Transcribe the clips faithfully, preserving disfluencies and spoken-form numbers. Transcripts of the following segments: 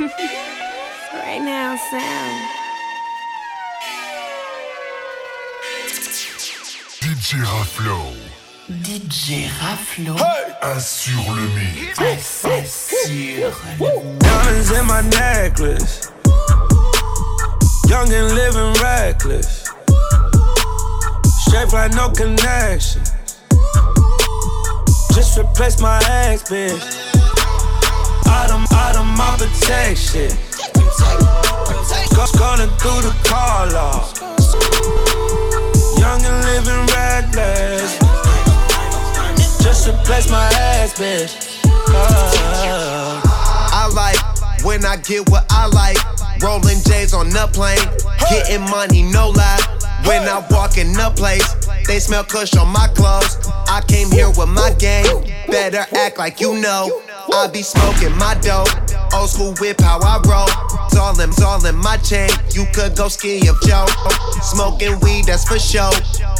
Right now, sound. D J Raflow. D J Raflow. Hey. Un sur le mix. Un sur le mix. Diamonds in my necklace. Young and living reckless. Shaped like no connection. Just replace my ex, bitch. Out of, out of my protection. Going through the car lot. Young and living reckless. Just replace my ex, bitch. Oh. I like when I get what I like. Rolling J's on the plane, getting money, no lie. When I walk in the place, they smell kush on my clothes. I came here with my gang, better act like you know. I be smoking my dope, old school whip how I roll. It's all in, it's all in my chain, you could go ski if Joe. Smoking weed, that's for show,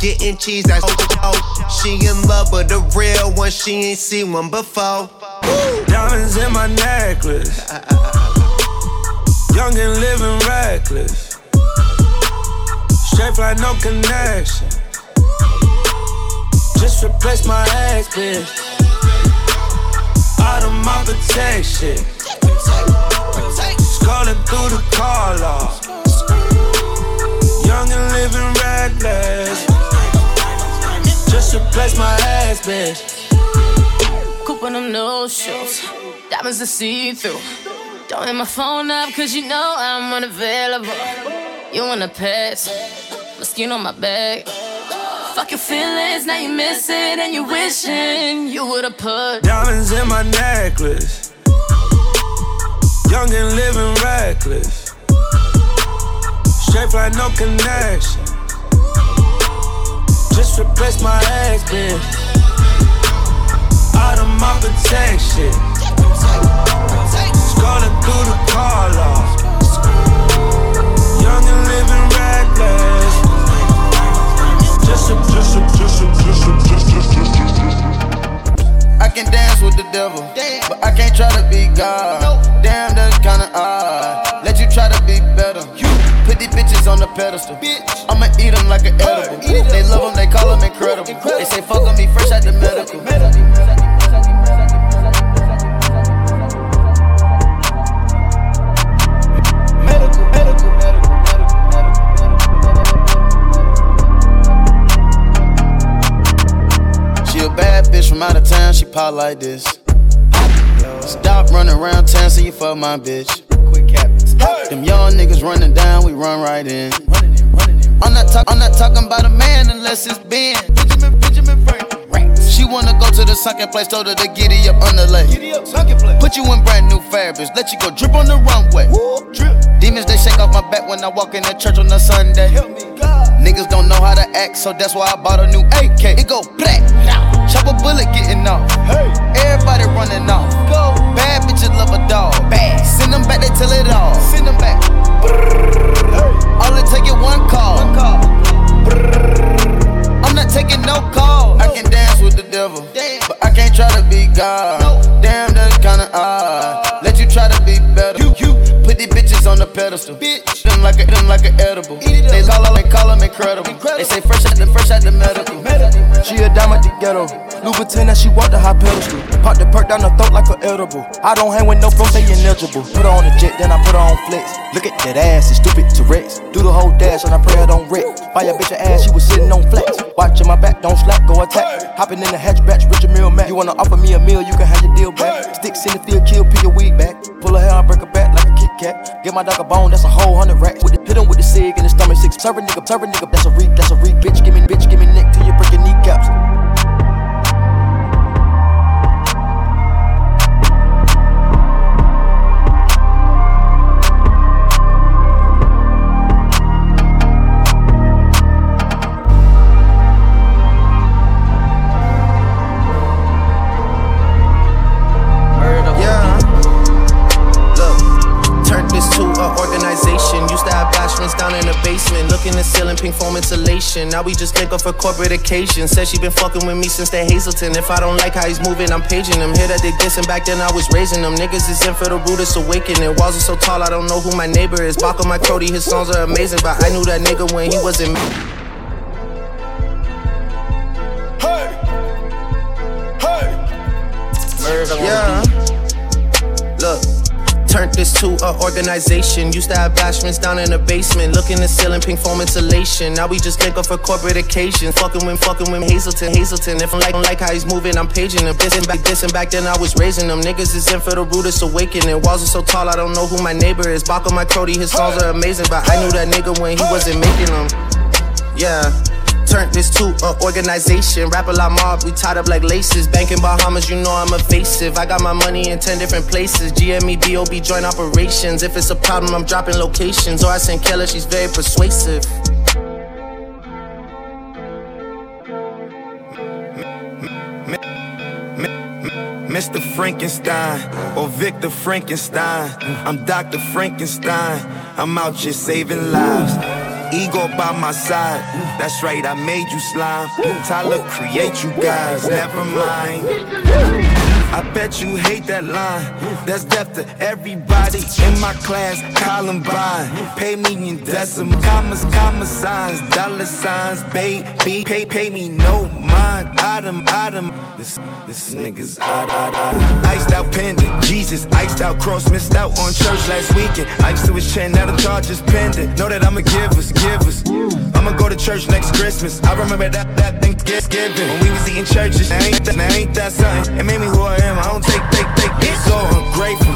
getting cheese, that's for show. She in love with the real one, she ain't seen one before. Diamonds in my necklace. Young and living reckless. Shaped like no connection. Just replace my ex, bitch. Out of my protection. Scrolling through the car lot. Young and living reckless. Just replace my ex, bitch. Coop on them no shows. Diamonds to see through. Don't hit my phone up, cause you know I'm unavailable. You wanna pass, but skin on my back. Fuck your feelings, now you miss it and you wishing you would've put diamonds in my necklace. Young and living reckless. Shaped like no connection. Just replace my ex, bitch. Out of my protection. Scrolling through the car lot. Young and living reckless. Just a, just a, just a, just a, just a, just a, just a. I can dance with the devil, but I can't try to be God. Damn, that's kinda odd. Let you try to be better. Put these bitches on the pedestal. I'ma eat them like an edible. They love them, they call them incredible. They say fuck on me fresh out the medical. From out of town, she pop like this. Stop running around town, so you fuck my bitch. Quick hey. Them young niggas running down, we run right in. Runnin in, runnin in. I'm not talking, I'm not talking about a man unless it's Ben. Benjamin, Benjamin Franklin. She wanna go to the sunken place, told her to giddy up underlay. Giddy up, sunken place. Put you in brand new fabrics, let you go drip on the runway. Woo, drip. Demons they shake off my back when I walk in the church on a Sunday. Help me, God. Niggas don't know how to act, so that's why I bought a new A K. It go black. Now. Chop a bullet getting off. Hey. Everybody running off. Go. Bad bitches love a dog. Bad. Send them back, they tell it all. Send them back. Hey. Only take it one call. One call. I'm not taking no call. No. I can dance with the devil, damn. But I can't try to be God. No. Damn, that's kinda odd. Let you try to be better. You, you. Put these bitches on the pedestal. Bitch. Them like a, them like an edible. They call them, they call them incredible. incredible. They say fresh out the, fresh out the medical. She a dime at the ghetto. Louboutin and she walk the high pedestal. Pop the perk down her throat like an edible. I don't hang with no bros, they ineligible. Put her on the jet, then I put her on flex. Look at that ass, it's stupid Tourette's. Do the whole dash and I pray I don't wreck. Buy a bitch her ass, she was sitting on flex. Watching my back, don't slack, go attack. Hopping in the hatchbacks, Richard Mill Mac. You wanna offer me a meal, you can have your deal back. Sticks in the field, kill, peel your wig back. Pull her hair, I break her back like a Kit Kat. Get my dog a bone, that's a whole hundred racks. With the, hit him with the cig in the stomach six. Serve a nigga, serve a nigga, that's a reek, that's a reek. Bitch, give me, bitch, give me neck till you break your kneecaps. Down in the basement, looking to the ceiling, pink foam insulation. Now we just link up for corporate occasion. Said she been fucking with me since the Hazleton. If I don't like how he's moving, I'm paging him. Hit at the gifts and back then I was raising them. Niggas is in for the rudest awakening. Walls are so tall, I don't know who my neighbor is. Baco my Cody, his songs are amazing, but I knew that nigga when he wasn't me. Yeah. Look, turned this to an organization. Used to have bashments down in the basement. Look in the ceiling, pink foam insulation. Now we just link up for corporate occasions. Fucking with, fucking with Hazleton, Hazleton. If I like, don't like how he's moving, I'm paging him. Dissing back, dissing back then I was raising them. Niggas is in for the rudest awakening. Walls are so tall, I don't know who my neighbor is. Baco my Crody, his songs are amazing, but I knew that nigga when he wasn't making them. Yeah. Turned this to an organization. Rap a lot mob, we tied up like laces. Banking Bahamas, you know I'm evasive. I got my money in ten different places. G M E, B O B, joint operations. If it's a problem, I'm dropping locations. Or I send Keller, she's very persuasive. Mister Frankenstein, or Victor Frankenstein. I'm Doctor Frankenstein. I'm out here saving lives. Ego by my side, that's right, I made you slime. Tyler, create you guys, never mind. I bet you hate that line, that's death to everybody in my class. Columbine, pay me in decimal, commas, comma signs, dollar signs, baby. Pay, pay me no mind, item, item. This, this nigga's odd, odd, odd. Iced out pendant, Jesus, iced out cross, missed out on church last weekend. Iced to his chin, now the charge is pendant. Know that I'ma give us, give us. I'ma go to church next Christmas. I remember that, that thing gets given. When we was eating churches, now ain't that, now ain't that something? It made me who I am, I don't take, take, take. It's so ungrateful.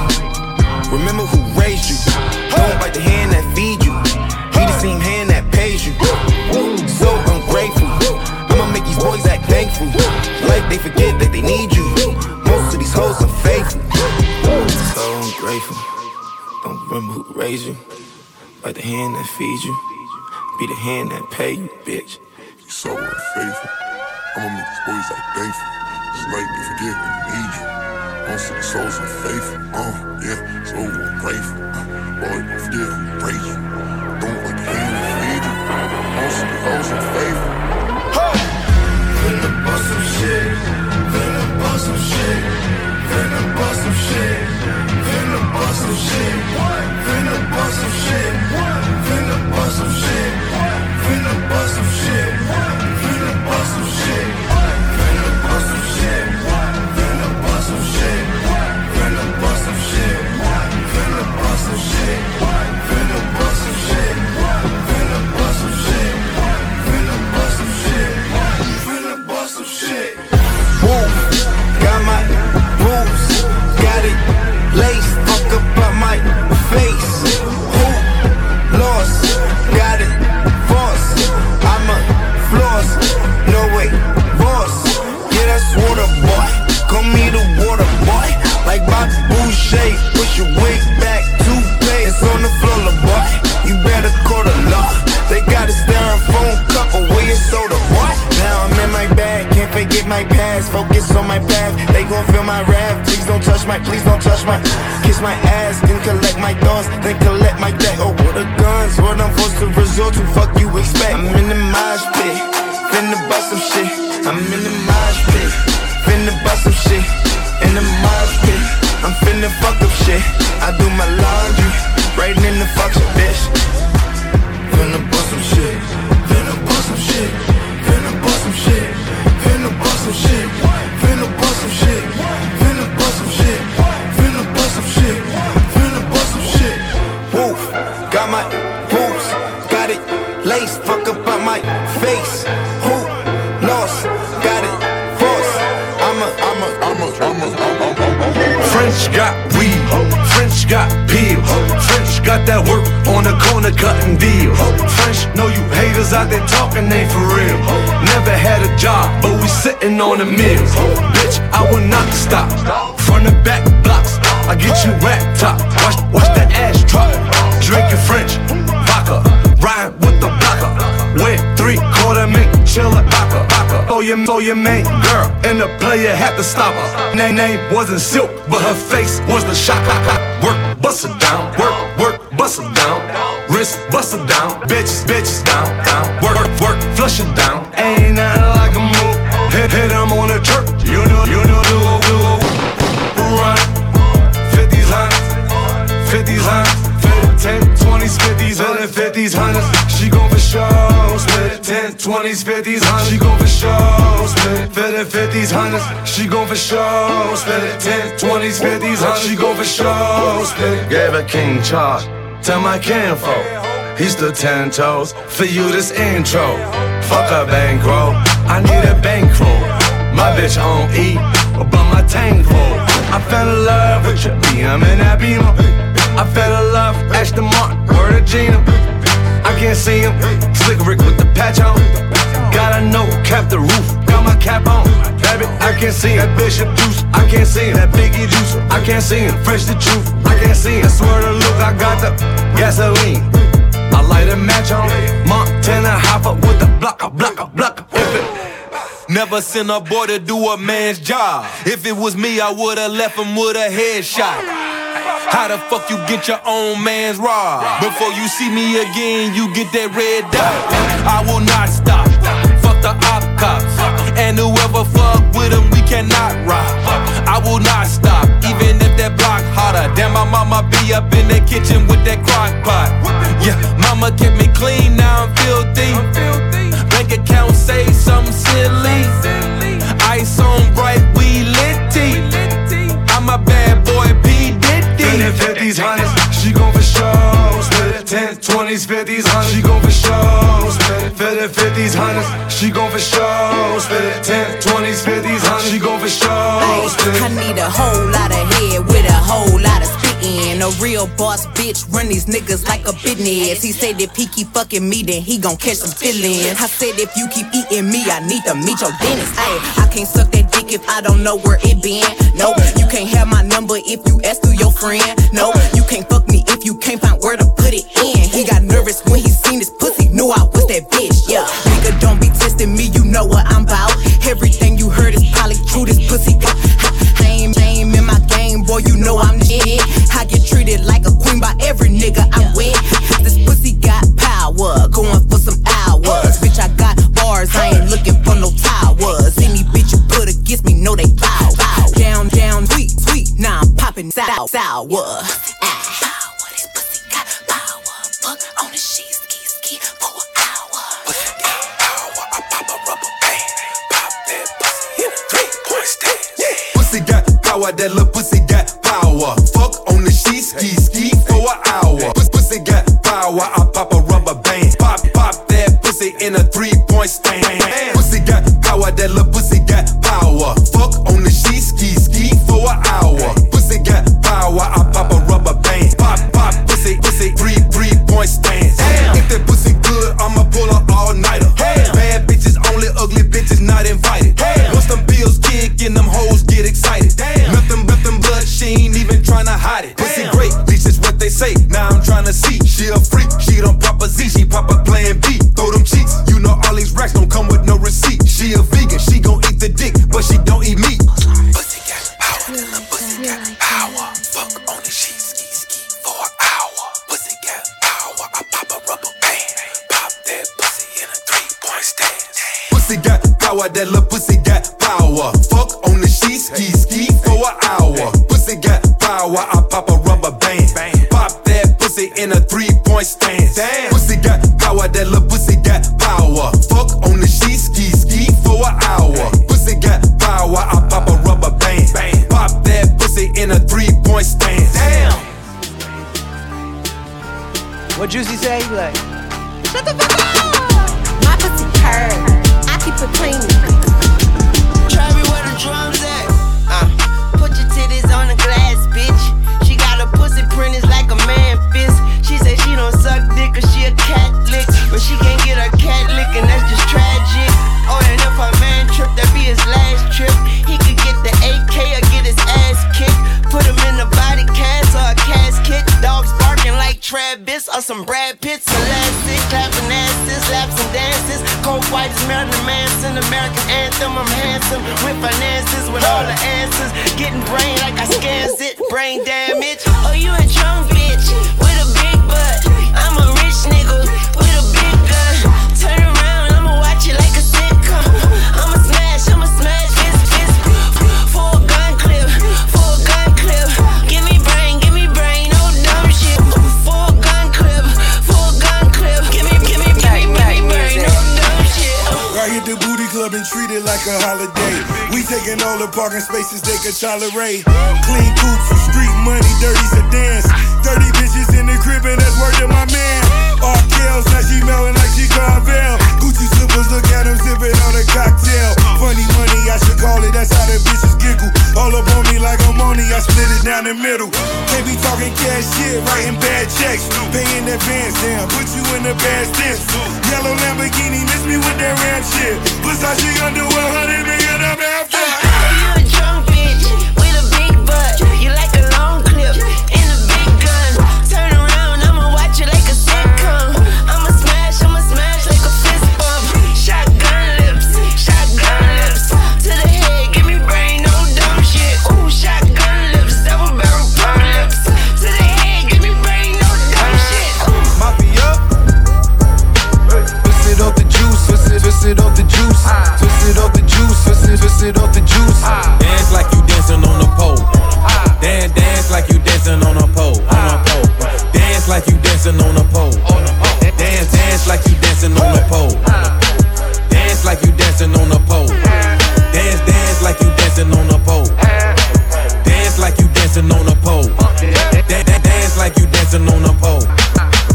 Remember who raised you. Don't bite the hand that feed you. Be the same hand that pays you. So ungrateful. I'ma make these boys act thankful. Like they forget that they need you. Most of these hoes are faithful. So ungrateful. Don't remember who raised you. Bite the hand that feeds you. Be the hand that pay you, bitch. You so unfaithful. I'ma make these boys act thankful. It's like they forget when they need you. Most of the souls are faithful. Uh, yeah, so ungrateful. Uh, boy, I forget who raised you. Don't let the hand that feed you. Most of the hoes are faithful. Hey! Finna bust some shit. Finna bust some shit. Finna bust some shit. Finna bust some shit. Finna bust some shit. Finna bust some shit. Finna bust some shit. Finna bust some shit. Finna bust some shit. Finna bust some shit. Finna bust some shit. Finna bust some shit. Finna bust some shit. Finna bust some shit. Finna bust some shit. Finna bust some shit. Woo, got my moves, got it laced. Fuck up on my face. Who lost? Got it. Force. I'm a floss. No way. Boss. Yeah, that's water boy. Call me the water boy. Like Bobby Boucher. Push your wig back. Toupee. It's on the floor, la boy. You better call the law. They got a styrofoam cup away and soda. What? Now I'm in my bag. Can't forget my past. Focus on my path. They gon' feel my wrath. Please don't touch my. Please don't touch my. Kiss my ass. Then collect my thoughts. Then collect my debt. Oh, what the guns. What I'm forced to resort to. Fuck you expect. I'm in the mosh pit. Finna bust some shit. I'm in the mosh pit. Finna bust some shit. In the mosh pit. I'm finna fuck up shit. I do my laundry. Right in the fucking bitch. Finna bust some shit, finna bust some shit, finna bust some shit, finna bust some shit, finna bust some shit, finna bust some shit, finna bust some shit, finna bust some shit. Woof, got my boobs, got it laced, fuck up on my face. Who lost? Got it force. I'm a, I'm a, I'm a, I'm a, I'm a. French got weed, French got peel, French got that work on the corner cutting deal. French know you haters out there talking ain't for real. Never had a job, but we sitting on a meal. Bitch, I will not stop. From the back blocks, I get you rap top. Watch, watch that ass drop. Drinking French vodka, ride with the blocker. Wet three quarter make chiller vodka. Oh, you, oh, your main girl, and the player had to stop her. Name name wasn't silk, but her face was the shock. Work, bust her down. Work, work, bust her down. Wrist, bust her down. Bitches, bitches down. fifties, hundreds, ten, twenties, fifties, hundred, fifties, hundreds. She gon' for sure split ten, twenties, fifties, hundreds. She gon' for sure split fifties, fifties, hundreds. She gon' for sure split ten, twenties, fifties, hundreds. She gon' for sure split. Gave a king charge, tell my kinfolk, he stood ten toes for you. This intro, fuck a bankroll, I need a bankroll. My bitch on E, but my tank full. I fell in love with your B M and that Beamer. I fell in love, ask the mark, word of Gina. I can't see him, slick Rick with the patch on. Got a note, cap the roof, got my cap on. Baby, I can't see him, that Bishop Juice, I can't see him, that Biggie Juice, I can't see him, fresh the truth, I can't see him. I swear to Luke, I got the gasoline, I light a match on. Montana, hop up with the block, a block, a block, a it. Never sent a boy to do a man's job. If it was me, I would've left him with a headshot. How the fuck you get your own man's robbed? Before you see me again, you get that red dot. I will not stop. Fuck the op cops. And whoever fuck with him, we cannot rob. I will not stop, even if that block hotter. Damn, my mama be up in that kitchen with that crock pot. Yeah, mama kept me clean, now I'm filthy. Bank account say something silly. Ice on bright, we litty. I'm a bad boy, P. Diddy. fifties, hundreds, she gon' for sure split it. ten, twenties, fifties, hundreds, she gon' for sure split it. fifties, hundreds, she gon' for sure split it. ten, twenties, fifties, hundreds, she gon' for sure split it. I need a whole lot of head with a whole lot of spit. And a real boss bitch run these niggas like a business. He said if he keep fucking me, then he gon' catch some feelings. I said if you keep eating me, I need to meet your dentist. Ay, I can't suck that dick if I don't know where it been. No, you can't have my number if you ask through your friend. No, you can't fuck me if you can't find where to put it in. He got nervous when he seen this pussy, knew I was that bitch. Yeah, nigga don't be testing me, you know what I'm about. Everything you heard is probably true, this pussy got I, I ain't in my game, boy, you know I'm in. I get treated like a queen by every nigga I win. This pussy got power, going for some hours. Bitch, I got bars, I ain't looking for no towers. Any bitch you put against me, know they foul. Down, down, sweet, sweet, now I'm popping sour. Sour, this pussy got power. Fuck on the sheet, ski, ski for an hour. Pussy got power, I pop a rubber band. Pop that pussy in a three-point stance. Yeah. Pussy got power, that little pussy got power. Fuck on the she ski ski for an hour. Pussy got power, I pop a rubber band. Pop, pop that pussy in a three-point stand. Pussy got power, that little pussy got power. Fuck on the she ski ski for an hour. Pussy got power, I pop a rubber band. Pop, pop pussy, pussy, three, three-point stands. If that pussy good, I'ma pull her all-nighter. Bad bitches only, ugly bitches not invited. Once them bills kick and them hoes get excited. Nothing but them blood, she ain't even tryna hide it. Pussy great, least is what they say, now I'm tryna see. She a freak, she don't pop a Z, she pop a plan B. Throw them cheeks, you know all these racks don't come with no receipt. She a vegan, she gon' eat the dick, but she don't eat meat. Pussy got power, the pussy got power. Fuck on the sheet, ski ski for an hour. Pussy got power, I pop a rubber band. Pop that pussy in a three-point stance. Pussy got power, that little pussy got power. Fuck on the sheet, ski ski for an hour. Pussy got power, I pop a rubber band. Pop that pussy in a three-point stance. Pussy got power, that little pussy got power. Fuck on the sheet, ski ski for an hour. Pussy got power, I pop a rubber band. Pop that pussy in a three-point stance. Damn. What Juicy say? He like, shut the fuck up! My pussy curved, I keep it clean. Try me where the drums at. Uh, put your titties on the glass, bitch. She got her pussy printed like a man fist. She said she don't suck dick cause she a cat lick, but she can't get her cat lick and that's just tragic. Oh, and if her man tripped, that'd be his last trip. He could get the A K or get his ass kicked. Put him in a body cast or a casket. Dogs barking like Travis or some Brad Pitts. Elastic, clapping asses, laps and dances. Cold white is Marilyn Manson, American anthem. I'm handsome with finances, with all the answers. Getting brain like I scans it, brain damage. Oh, you a drunk bitch with a big butt. I'm a rich nigga with a big gun. Turn around, I'ma watch it like a sitcom. I'ma smash, I'ma smash this fist. Full gun clip, full gun clip. Give me brain, give me brain, oh dumb like a holiday. We taking all the parking spaces they could tolerate. Clean coupes with street money, dirty's a dance. Dirty bitches in the crib and that's word to my man. All kills, now she melting like she Carvel. Gucci slippers, look at him sipping on a cocktail. Funny money, I should call it, that's how the bitches giggle. All up on me like I'm on it, I split it down the middle. They be talking cash shit, writing bad checks. Paying advance down, put you in the bad stance. Yellow Lamborghini, miss me with that ram shit. Besides, she under one hundred million, I'm after. You a drunk bitch with a big butt. You like a long clip and a big gun. Turn around, I'ma watch it like a sitcom. I'ma smash, I'ma smash like a fist bump. Shotgun lips, shotgun lips. To the head, give me brain, no dumb shit. Ooh, shotgun lips, double barrel pump lips. To the head, give me brain, no dumb shit. Moppy up, twist it off the juice, twist it, twist it off the juice. Twist it off the juice, twist it, twist it off the juice. Dance like you dancing on a pole. Dance, dance like you dancing on a pole. On a pole. Dance like you dancing on a pole. Dance, dance like you dancing on a pole. Dance like you dancing on a pole. Dance, dance like you dancing on a pole. Dance like you dancing on a pole. Dance like you dancing on a pole.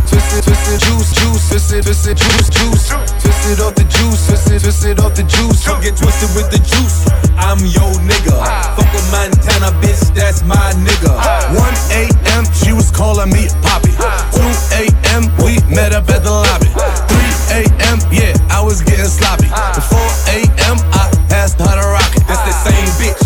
Twist it, twist it, juice, juice, twist it, twist it, juice, juice. Twist it off the juice, twist it, twist it off the juice. Don't get twisted with the juice. I'm yo nigga. Fuck a Montana bitch, that's my nigga. one a.m. she was calling me Poppy. two a.m. we met up at the lobby. three a.m. yeah, I was getting sloppy. At four a.m. I asked her to rock it. That's the same bitch,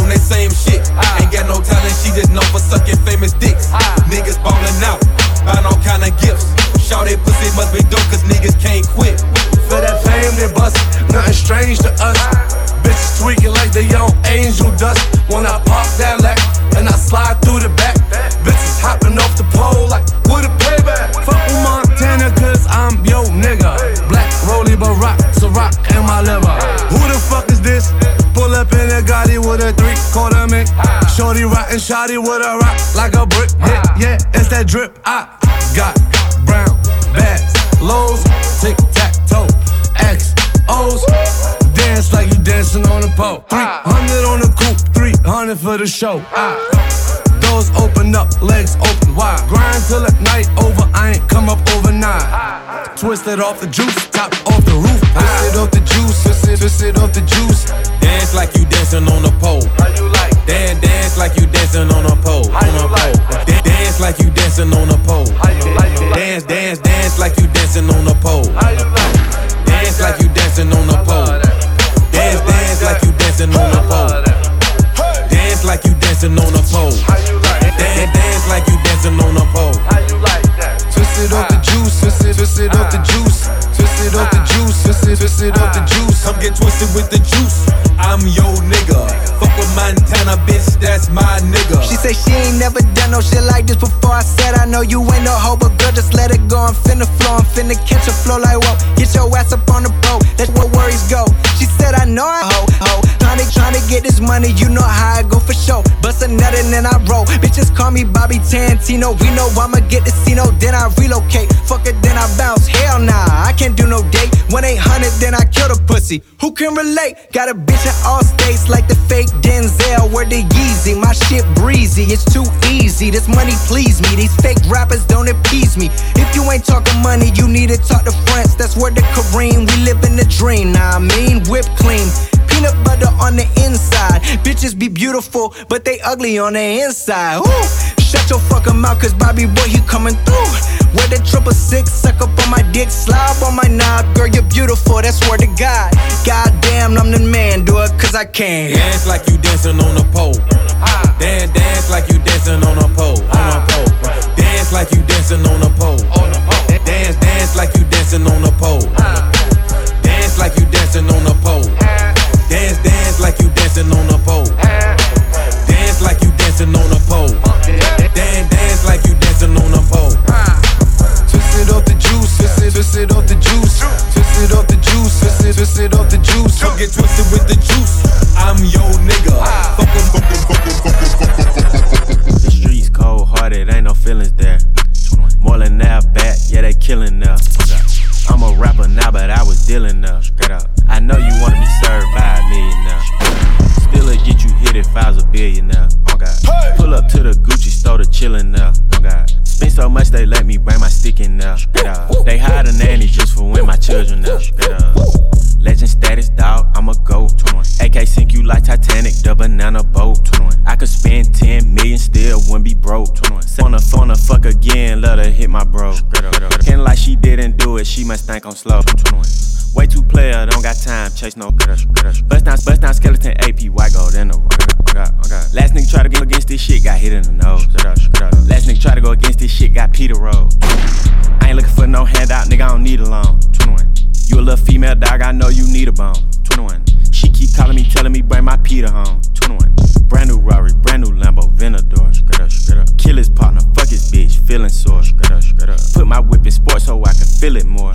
on that same shit. Ain't got no talent, she just known for sucking famous dicks. Niggas ballin' out. Buying all kind of gifts. Shawty pussy must be dope, cause niggas can't quit. For that fame they bust, nothing strange to us. Bitches tweaking like they on angel dust. When I pop that lack, and I slide through the back. Bitches hopping off the pole like, what a payback. Fuck with Montana, cause I'm yo nigga. Black, Rollie, Barack, Ciroc, and my liver. Who the fuck is this? Pull up in a Gotti with a three-quarter mink. Shorty rottin' shotty with a rock like a brick. Yeah, yeah, it's that drip I got. Brown bags, lows, tic-tac-toe, X O's. Dance like you dancing on a pole. Three hundred on the coupe, three hundred for the show. I, doors open up, legs open wide. Grind till at night over, I ain't come up overnight. Twist it off the juice, top off the roof. Twist it off the juice, twist it, twist it off the juice. Dance like you dancing on a pole. Dance, dance like you dancing on a pole. Dance like you dancing on a pole. Dance, dance, dance like you dancing on a pole. Dance like you dancing on a pole. Dance, dance like you dancing on a pole. Dance like you dancing on a pole. Dance, dance like you dancing on a pole. Twist it off the juice, twist it, twist it off the juice. Twist it off the juice, twist it, twist it off the juice. Come get twisted with the juice. I'm yo nigga. Fuck with Montana, bitch, that's my nigga. She said she ain't never done no shit like this before. I said, I know you ain't no hoe, but girl, just let it go. I'm finna flow, I'm finna catch a flow like whoa. Get your ass up on the boat, that's where worries go. She said, I know I hoe, hoe. Tryna, tryna get this money, you know how I go for show. Bust a nut and then I roll. Bitches call me Bobby Tarantino. We know I'ma get the Cino, then I relocate. Fuck it, then I bounce. Hell nah, I can't do no date. When ain't hundred, then I kill the pussy. Who can relate? Got a bitch in all states like the fake Denzel, word to Yeezy, my shit breezy, it's too easy, this money please me, these fake rappers don't appease me. If you ain't talking money, you need to talk to friends, that's word to Kareem, we live in the dream, nah I mean whip clean. Peanut butter on the inside, bitches be beautiful, but they ugly on the inside, ooh, shut your fucking mouth cause Bobby boy, you coming through. Wear the triple six, suck up on my dick, slob on my knob. Girl, you're beautiful, that's word to God. Goddamn, I'm the man, do it cause I can. Dance like you dancing on a pole. Dance, dance like you dancing on a pole. On a pole. Dance like you dancing on a pole. Dance, dance like you dancing on a pole. Dance like you dancing on a pole. Dance, dance like you dancing on a pole. Dance like you dancing on a pole. Dance, dance like you dancing on a pole. Twist it off the juice, twist it, twist it off the juice. Twist it off the juice, twist it, twist it off the juice. Don't get twisted with the juice. I'm yo nigga. The streets cold hearted, ain't no feelings there. More than that back, yeah they killing now. I'm a rapper now, but I was dealing up, straight up. I know you wanna be served by a millionaire. Still a get you hit if I was a billionaire. Oh God. Pull up to the Gucci store to chillin' now. Oh God. Spend so much they let me bring my stick in now. They hire a nanny just for when my children now. Legend status, dog, I'ma go. A K sink you like Titanic, the banana boat. I could spend ten million, still wouldn't be broke. Wanna phone a fuck again, let her hit my bro. Can like she didn't do it, she must think I'm slow. Way too player, don't got time, chase no. Bust down, bust down skeleton, A P, why go in the last nigga try to go against this shit, got hit in the nose. Last nigga try to go against this shit, got Peter Rowe. I ain't looking for no handout, nigga, I don't need a loan. You a little female dog, I know you need a bone. Twenty-one. She keep calling me, telling me bring my Peter home. Twenty-one. Brand new Rory, brand new Lambo, Venador. Kill his partner, fuck his bitch, feeling sore. Put my whip in sport so I can feel it more.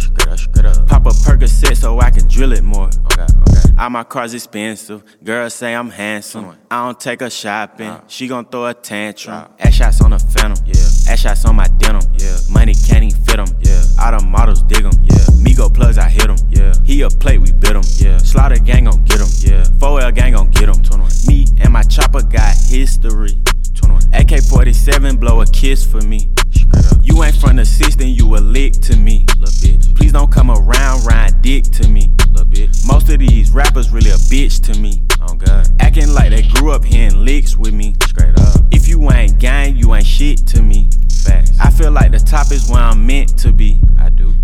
Pop a Percocet so I can drill it more. All my cars expensive, girls say I'm handsome. I don't take her shopping, she gon' throw a tantrum. Ass shots on the Phantom, ass shots on my denim. Money can't even fit 'em, all the models dig 'em. Migos plugs, I hit 'em. He a plate, we bit 'em. Slaughter gang gon' get 'em, four L gang gon' get 'em. Me and my chopper got history. A K forty-seven blow a kiss for me. You ain't from the system, you a lick to me. Please don't come around, ride dick to me. Most of these rappers really a bitch to me. Acting like they grew up hearing licks with me. If you ain't gang, you ain't shit to me. I feel like the top is where I'm meant to be.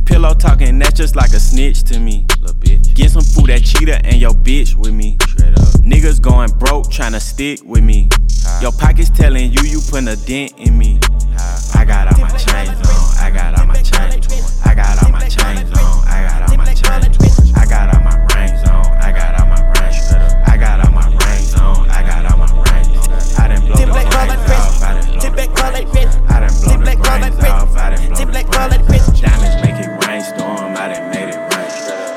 Pillow talking, that's just like a snitch to me. Get some food that cheetah and your bitch with me. Niggas going broke, tryna stick with me. Your pockets telling you, you putting a dent in me. I got all my chains on, I got all my chains on. I got all my chains on, I got all my chains on. I got all my rings on, I got all my rings on. I got all my rings on, I got all my rings on. I done blow the brains off, I done blow the brains off. I done blow the brains off, I done blow the brains off. Diamonds make it rainstorm, I done made it rain.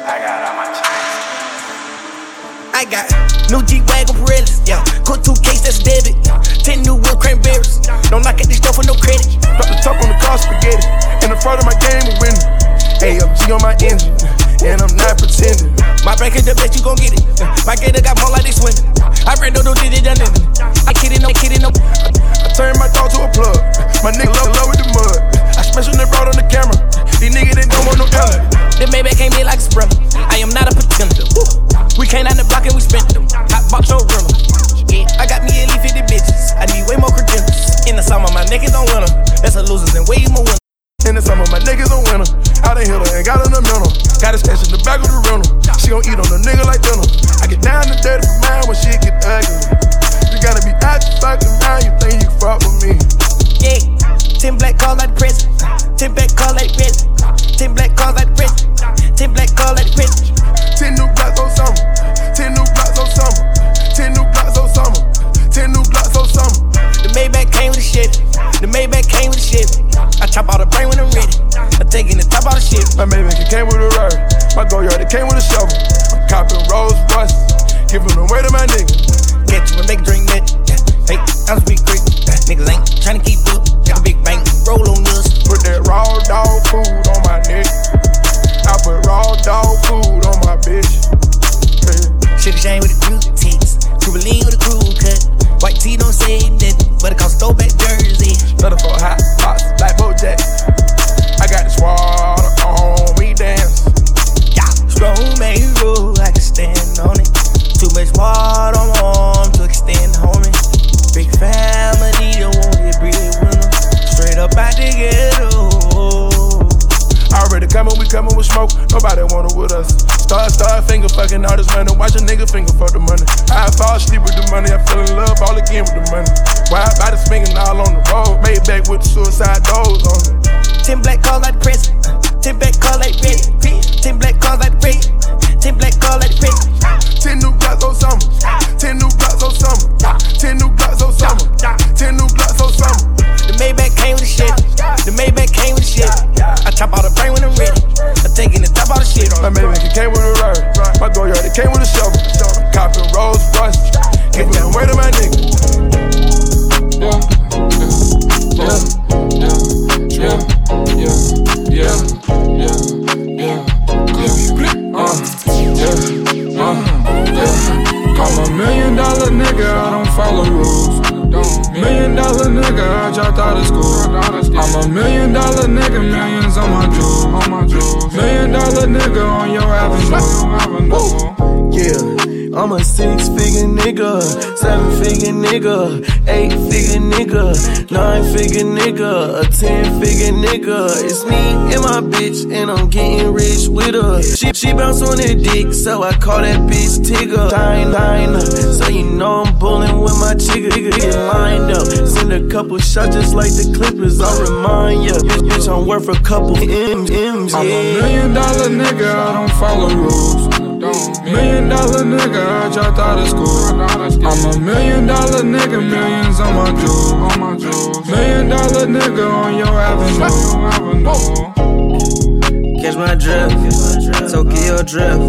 I got all my chains on. I got new G-Wagon Pirellis, yeah. Cook two cakes, that's debit. Ten new wood cranberries. Don't knock at this door for no credit. Drop the top on the car, spaghetti. In the front of my game, we winning. A M G on my engine, and I'm not pretending. My bank is the best, you gon' get it. My gator got more like this window. I ran no did it, done it. I kiddin' no, kiddin' no. I turned my dog to a plug. My nigga love, love with the mud. I special and brought on the camera. These niggas they don't want no color. The Maybach came in like a sprinter. I am not a pretender. We came down the block and we spent them. Hot box or runner. Yeah, I got me at least fifty bitches. I need way more credentials. In the summer, my niggas don't win 'em. That's a losers and way more winners. In the summer, my niggas a winner. I done hit her and got in the middle. Got a stash in the back of the rental. She gon' eat on a nigga like dinner. I get down and dirty for mine when she get ugly. You gotta be out your fucking mind. You think you can fuck with me? Yeah, ten black cars like the prison. Ten black cars like the prison. Ten black cars like the prison. Ten black cars like the prison. Ten new blocks on summer. Ten new blocks on summer. Ten new blocks on summer. Ten new blocks on summer. The Maybach came with the shit. The Maybach came with the shit. I chop out a brain when I'm ready. I'm taking the top out of shit. My Maybach it came with a Rari. My Goyard it came with a shovel. I'm copping Rolls Royce, giving away to my nigga. Get you a nigga drink that. Hey, I'm a big creep. Niggas ain't tryna keep up. Got a big bank, roll on us. Put that raw dog food on my neck. I put raw dog food on my bitch. Hey. Sugar chain with the crew ticks. Cubaline with the crew cut. White tee don't say nothing, but it cost throwback jersey. Another for hot box like Bojack. I got this water on me, dance. Yeah, strong made rule, I can stand on it. Too much water, I'm warm to extend, homie. Big family, don't want to breathe with them. Straight up out the ghetto. Already coming, we coming with smoke. Nobody want it with us. Star, star, finger fucking all this money. Watch a nigga finger fuck the money. I fall asleep with the money. I fell in love all again with the money. Why I body swinging all on the road? Made back with the suicide doors on it. Ten black cars like the prison. Ten black cars like the prison. Ten black cars like the prison. Ten black cars like the prison. Ten new blocks on summer. Ten new blocks on summer. Ten new blocks on summer. Ten new blocks on summer. The Maybach came with the shit. The Maybach came with the shit. I chop out the brain when I'm ready. I'm taking the top out of shit. My Maybach it came with a Rari. My Goyard it came with a shovel. Copping Rolls Royce, giving away to my nigga. Yeah, yeah, yeah, yeah. Yeah, yeah, yeah, yeah. jewels. I'm a million dollar nigga, millions on my jewels. Million dollar nigga on your avenue. Yeah. I'm a six-figure nigga, seven-figure nigga, eight-figure nigga, nine-figure nigga, a ten-figure nigga. It's me and my bitch, and I'm getting rich with her. She, she bounce on that dick, so I call that bitch Tigger. Line, line up, so you know I'm bullin' with my chigga. Get lined up, send a couple shots just like the Clippers. I remind ya, bitch, bitch, I'm worth a couple M's, M's, yeah. I'm a million-dollar nigga, I don't follow rules. Million dollar nigga, I dropped out of school. I'm a million dollar nigga, millions on my jewels. Million dollar nigga on your avenue. Catch my drift, Tokyo drift.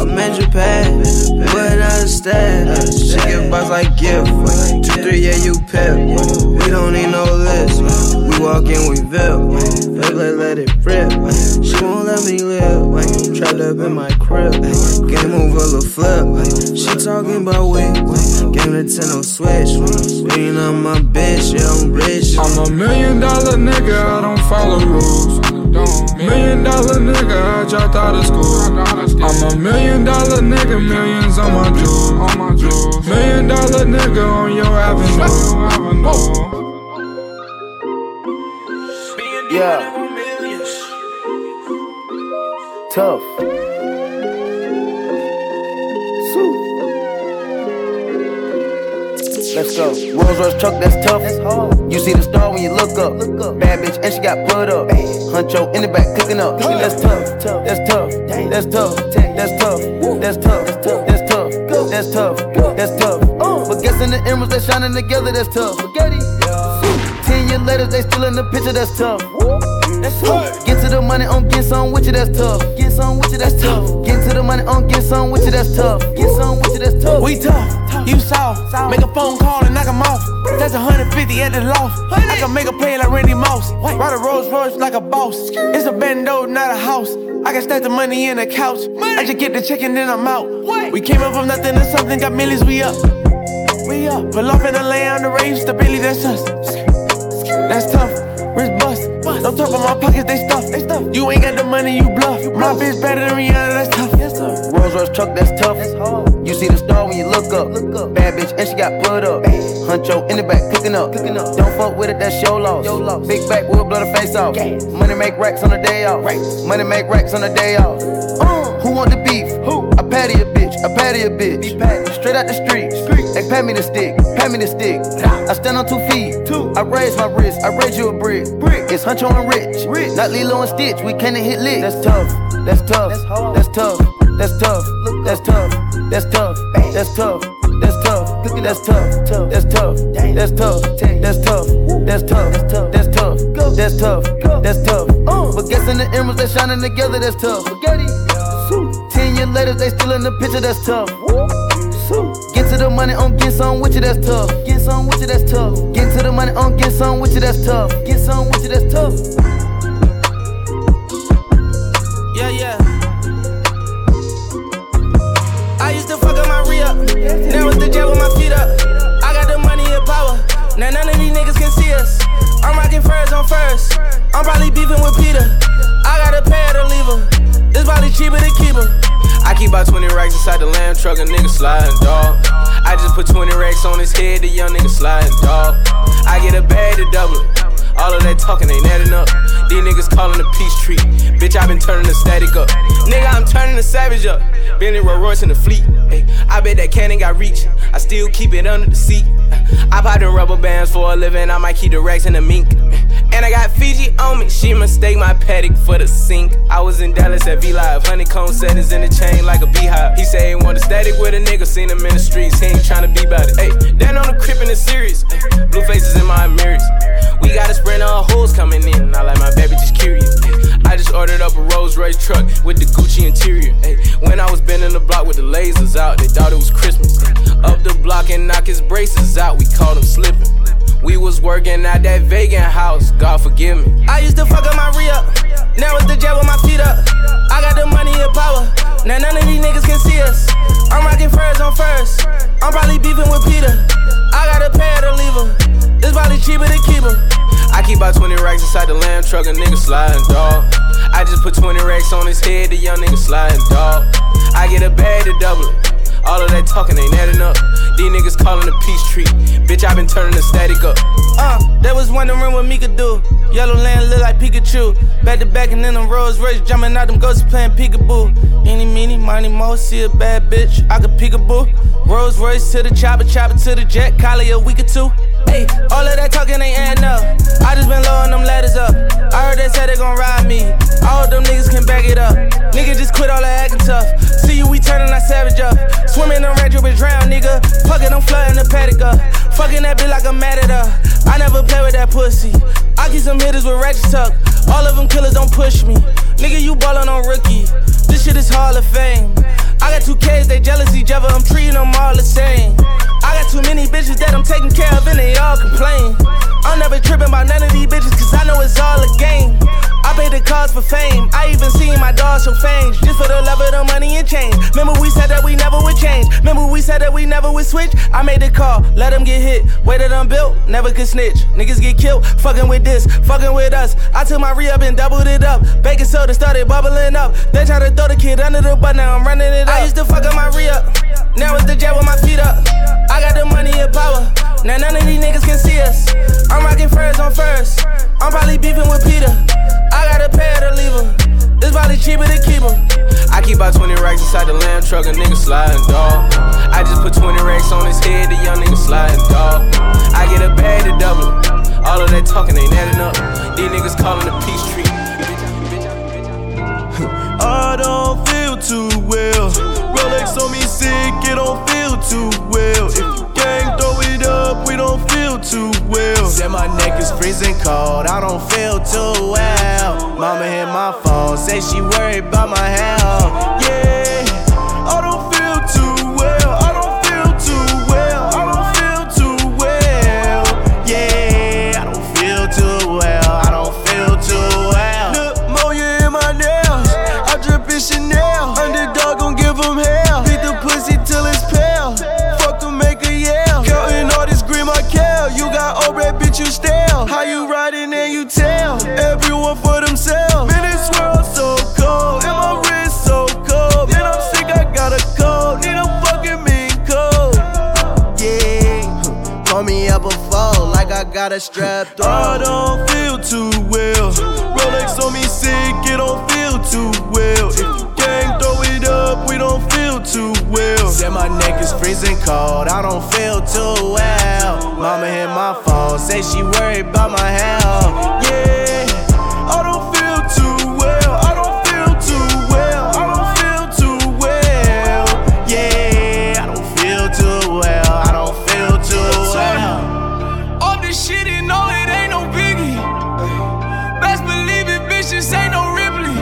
I'm in Japan, but I understand. She give box like gift. Two, three, yeah, you pip. We don't need no list. We walk in, we vip. Let, let, let it rip. She won't let me live. Trapped up in my crib. Game over, the flip. She talking about we. Game to ten, no switch. Lean on my bitch, yeah, I'm rich. I'm a million dollar nigga, I don't follow rules. Million dollar nigga, I dropped out of school. I'm a million dollar nigga, millions on my jewels. Million dollar nigga on your avenue. Yeah. Tough. Let's go. Rolls Royce truck, that's tough. You see the star when you look up. Bad bitch, and she got put up. Huncho in the back, cooking up. That's tough. That's tough. That's tough. That's tough. That's tough. That's tough. That's tough. That's tough. That's tough. But guessing the emeralds that's shining together, that's tough. Ten years later, they still in the picture, that's tough. That's tough. Get to the money, on get some with you, that's tough. Get some with you, that's tough. Get to the money, on get some with you, that's tough. Get some with you, that's tough. We tough, you soft. Make a phone call and knock them off. That's one hundred fifty at the loft. I can make a play like Randy Moss. Ride a Rolls Royce like a boss. It's a bando, not a house. I can stack the money in the couch. I just get the check and then I'm out. We came up from nothing to something, got millions, we up. We up. Pull up in the land, on the range, the Billy, that's us. That's tough, wrist bust. Don't talk about my pockets, they stuff. They stuff. You ain't got the money, you bluff. You bluff. My bitch better than Rihanna, that's tough. Yes, sir. Rolls Royce truck, that's tough. That's hard. You see the star when you look up. Look up. Bad bitch, and she got put up. Bad. Huncho in the back, cooking up. Cooking up. Don't fuck with it, that's your loss. Your loss. Big back, we'll blow the face off. Gas. Money make racks on the day off. Racks. Money make racks on the day off. Uh, who want the beef? Who? I patty a bitch, I patty a bitch. Straight out the streets. Street. They pat me the stick, pat me the stick. I stand on two feet. Two. I raise my wrist, I raise you a brick. Brick. It's Huncho and Rich. Rich. Not Lilo and Stitch, we can't hit licks. That's tough, that's tough, that's tough, that's tough, that's tough, that's tough, that's tough, that's tough, that's tough, that's tough, that's tough, that's tough, that's tough, that's tough, that's tough, that's tough. But guessing the emeralds that's shining together, that's tough. Ten years later, they still in the picture, that's tough. Get to the money, on get some with you, that's tough. Get some with you, that's tough. Get to the money, on get some with you, that's tough. Get some with you, that's tough. Yeah, yeah. I used to fuck up my re-up. Now it's the jet with my feet up. I got the money and power. Now none of these niggas can see us. I'm rocking furs on furs. I'm probably beefing with Peter. I got a pad to leave her. It's probably cheaper to keep her. I keep about twenty racks inside the lamb truck, a nigga sliding, dog. I just put twenty racks on his head, the young nigga sliding, dog. I get a bag to double it. All of that talking ain't adding up. These niggas calling a peace treat. Bitch, I been turning the static up. Nigga, I'm turning the savage up. Been in Rolls Royce in the fleet. Ay, I bet that cannon got reach. I still keep it under the seat. I pop them rubber bands for a living. I might keep the racks in the mink. And I got Fiji on me. She mistake my paddock for the sink. I was in Dallas at V-Live. Honeycomb settings in the chain like a beehive. He say he want a static with a nigga. Seen him in the streets. He ain't tryna be bout it. Ayy, down on the crib in the series. Ay, blue faces in my mirrors. We got a sprint of hoes coming in. I like my baby just curious. Ay, I just ordered up a Rolls Royce truck with the Gucci interior. Ay, when I was bending the block with the lasers out, they thought it was Christmas. Ay, up the block and knock his braces out. We caught him slipping. We was working at that vegan house, God forgive me. I used to fuck up my re-up, now it's the jet with my feet up. I got the money and power, now none of these niggas can see us. I'm rocking furs on furs, I'm probably beefing with Peter. I got a pair to leave her, it's probably cheaper to keep her. racks inside the lamb truck, a nigga sliding, dog. I just put twenty racks on his head, the young nigga sliding, dog. I get a bag to double it. All of that talking ain't adding up. These niggas calling a peace treat. Bitch, I been turning the static up. Uh, they was wondering what me could do. Yellow land look like Pikachu. Back to back and then them Rolls Royce jumping out them ghosts playing peekaboo. Any, meeny, money, mo, see a bad bitch, I could peekaboo. Rolls Royce to the chopper, chopper to the jet, collie a week or two. Hey, all of that talking ain't adding up. I just been lowering them ladders up. I heard they said they gon' ride me. All them niggas can back it up. Niggas just quit all that acting tough. See you, we turning our savage up. Swimming in the red, you been drowned, nigga. Fuck it, I'm flooding the paddock up. Fucking that bitch like I'm mad at her. I never play with that pussy. I get some hitters with ratchet tuck. All of them killers don't push me. Nigga, you ballin' on rookie. This shit is Hall of Fame. I got two kids, they jealous each other. I'm treating them all the same. I got too many bitches that I'm taking care of and they all complain. I'm never tripping about none of these bitches cause I know it's all a game. I pay the cost for fame. I even seen my dog show fangs just for the love of the money and change. Remember we said that we never would change. Remember we said that we never would switch. I made the call, let them get hit. Way that I'm built, never could snitch. Niggas get killed, fucking with this, fucking with us. I took my re-up and doubled it up. Baking soda started bubbling up. They tried to throw the kid under the bus, now I'm running it up. I used to fuck up my re-up, now it's the jet with my feet up. I got the money and power, now none of these niggas can see us. I'm rocking furs on furs, I'm probably beefing with Peter. I got a pair to leave her, it's probably cheaper to keep her. I keep out twenty racks inside the lamb truck, a nigga sliding, dog. I just put twenty racks on his head, the young nigga sliding, dog. I get a bag to double it. All of that talking ain't adding up. These niggas calling a peace treat. I don't feel too well. Rolex on me sick, it don't feel too well. If you gang throw it up, we don't feel too well. Said my neck is freezing cold, I don't feel too well. Mama hit my phone, say she worried about my health. Yeah, I don't feel too well, I don't feel too well, I don't feel too well. Yeah, I don't feel too well, I don't feel too well. Look, Mo, you in my nails, I drip in Chanel. Underdog gon' give him hell, beat the pussy till it's pale. Fuck to make a yell, counting all this green Markel. You got old red, bitch, you stale. How you riding and you tell, everyone for themselves. Man, this world so cold, and my wrist so cold. Man, I'm sick, I got a cold, need a fucking mean cold. Yeah, call me up before, like I got a strap throat. I don't feel too well, Rolex on me sick, it don't feel too well. If you gang throw it up, we don't feel too well. Said my neck is freezing cold, I don't feel too well. Mama hit my phone, say she worried about my health. Yeah, I don't feel too well, I don't feel too well, I don't feel too well. Yeah, I don't feel too well, I don't feel too well. All this shit and all it ain't no biggie. Best believe it, bitches ain't no Ripley.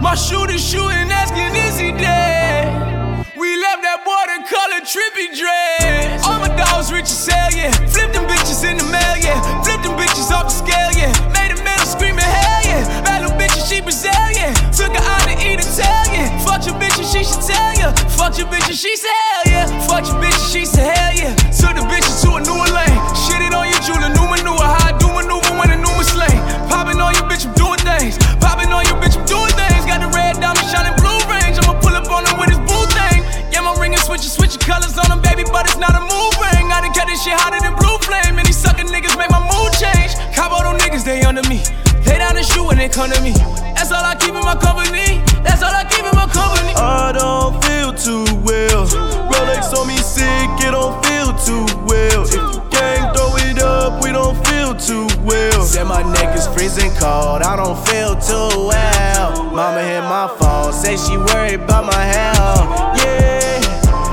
My shooter shooting, asking is he dead. We left that boy to color trippy dread. All my dogs rich as hell, yeah. Flip them bitches in the mail, yeah. Flip them bitches off the scale, yeah. Made a middle screaming hell, yeah. Bad little bitches, she Brazilian. Took her out to eat Italian. Fuck your bitches, she should tell ya. Fuck your bitches, she said hell, yeah. Fuck your bitches, she said hell, yeah. Took the bitches to a newer lane. Shit it on you, Jula, new manure. How I do maneuver when a new slay. Popping on you, bitch, I'm doing things. Popping on you, bitch, I'm doing things. Got the red diamond shining blue range. I'ma pull up on him with his blue thing. Yeah, my ring and switch, switch your colors on him, baby, but it's not a move ring. I done cut this shit hotter than blue flame. And these suckin' niggas make my mood change. Cabo them niggas, they under me. Lay down and shoot when they come to me. That's all I keep in my company. That's all I keep in my company. I don't feel too well. Rolex on me sick, it don't feel too well. If you gang throw it up, we don't feel too well. Said my neck is freezing cold, I don't feel too well. Mama hit my phone, say she worried about my health. Yeah,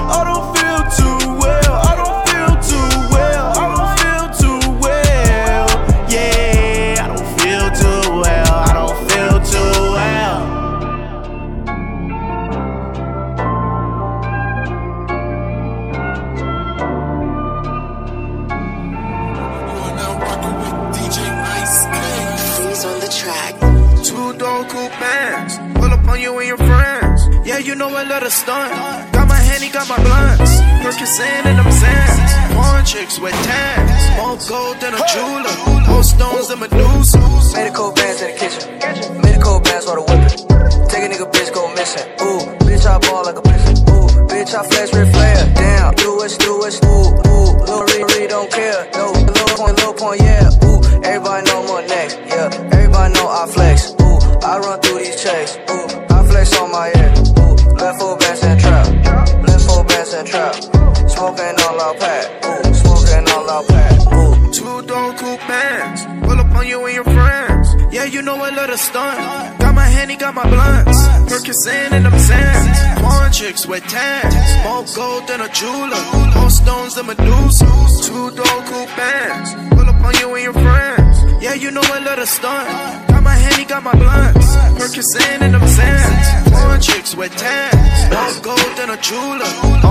I don't feel too well, I don't feel too well, I don't feel too well. Yeah, I don't feel too well, I don't feel too well. You are now rocking with D J Ice K. He's on the track. Two dope coupe bands, pull up on you and your friends. Yeah, you know I love the stunt. Got my handy, got my blunts. Percocet and them sands. Foreign chicks with tats, more gold than a jeweler, more stones than Medusa. Made a cold bands in the kitchen, made a cold bands while the whippin'. Take a nigga bitch go missing, ooh, bitch I ball like a pissin', ooh, bitch I flash red flare, damn, do it, do it, ooh, ooh, Lil' Riri don't care, no, Lil' Point, Lil' Point, yeah, ooh, everybody know I'm on next, yeah, everybody know I flex, ooh, I run through these checks, ooh, I flex on my ear, ooh, left foot bands and trap, left foot bands and trap. Smoking all our pack, ooh, smoking all our pack, ooh. Two door coupe bands, pull up on you and your friends. Yeah, you know I love the stunt. Got my Henny, got my blunts. Percocet and them sands. Foreign chicks with tans, more gold than a jeweler, more stones than Medusa. Two door coupe bands, pull up on you and your friends. Yeah, you know I love the stunt. Got my Henny, got my blunts. Percocet and them sands. Foreign chicks with tans, more gold than a jeweler.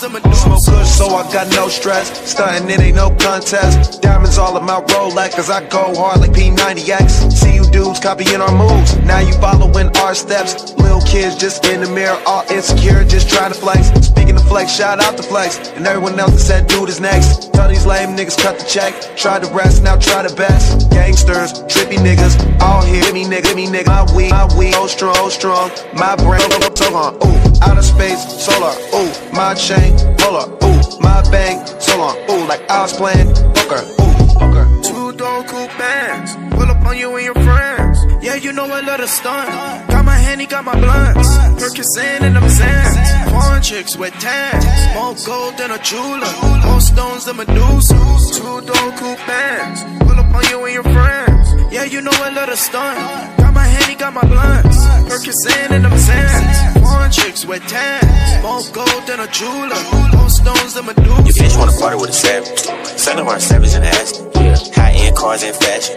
Smoke good, so I got no stress. Stuntin', it ain't no contest. Diamonds all in my Rolex, cause I go hard like P ninety X. See you dudes copying our moves, now you following our steps. Little kids just in the mirror, all insecure, just trying to flex. Speaking of flex, shout out to flex, and everyone else that said dude is next. Tell these lame niggas cut the check, try to rest, now try the best. Gangsters, trippy niggas, all here, me nigga, me nigga. My weed, my weed, oh strong, oh strong. My brain, so on, ooh, outer space, solar, ooh, my chain, pull up, ooh, my bang, so long, ooh, like I was playing poker, ooh, poker. Two door coupe bands, pull up on you and your friends. Yeah, you know I love the stunt. Got my Henny, got my blunts. Percocet and them sands. Foreign chicks with tans, more gold than a jeweler, more stones than Medusa. Two door coupe bands, pull up on you and your friends. Yeah, you know I love the stunt. Got my Henny, got my blunts. Percocet and them sands. Foreign chicks with tans, more gold than a jeweler, more stones than Medusa. Your bitch wanna party with a savage, son of our savage and ass. High-end cars and fashion.